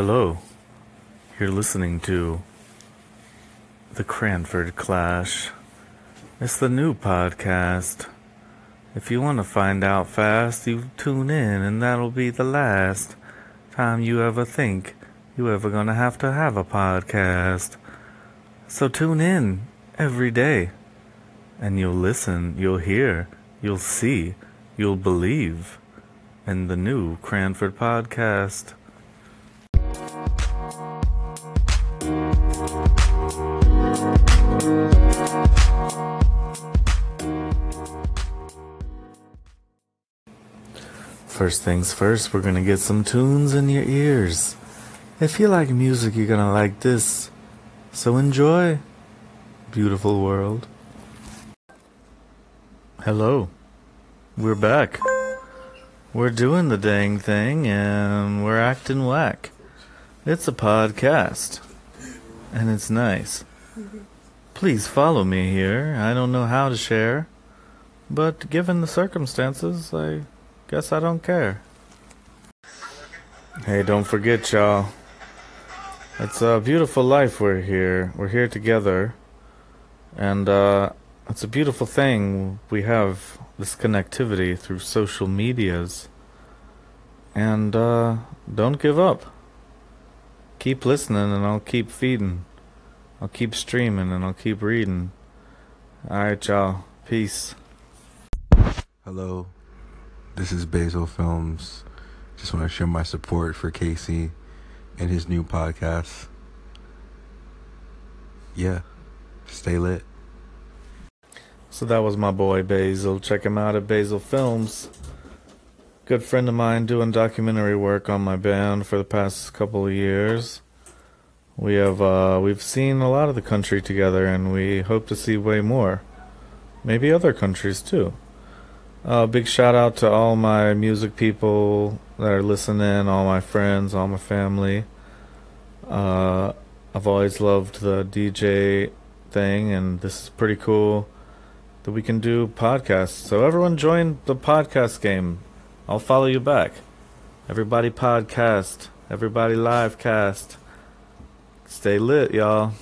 Hello, you're listening to The Cranford Clash. It's the new podcast. If you want to find out fast, you tune in, and that'll be the last time you ever think you ever gonna have to have a podcast. So tune in every day, and you'll listen, you'll hear, you'll see, you'll believe in the new Cranford podcast. First things first, we're gonna get some tunes in your ears. If you like music, you're gonna like this. So enjoy, beautiful world. Hello, we're back. We're doing the dang thing, and we're acting whack. It's a podcast, and it's nice. Please follow me here. I don't know how to share, but given the circumstances, I guess I don't care. Hey, don't forget, y'all. It's a beautiful life we're here. We're here together. And it's a beautiful thing. We have this connectivity through social medias. And don't give up. Keep listening, and I'll keep feeding. I'll keep streaming, and I'll keep reading. Alright, y'all. Peace. Hello. This is Basil Films. Just want to share my support for Casey and his new podcast. Yeah, stay lit. So that was my boy Basil. Check him out at Basil Films. Good friend of mine doing documentary work on my band for the past couple of years. We have we've seen a lot of the country together, and we hope to see way more. Maybe other countries too. Big shout out to all my music people that are listening, all my friends, all my family. I've always loved the DJ thing, and this is pretty cool that we can do podcasts. So everyone join the podcast game. I'll follow you back. Everybody podcast. Everybody live cast. Stay lit, y'all.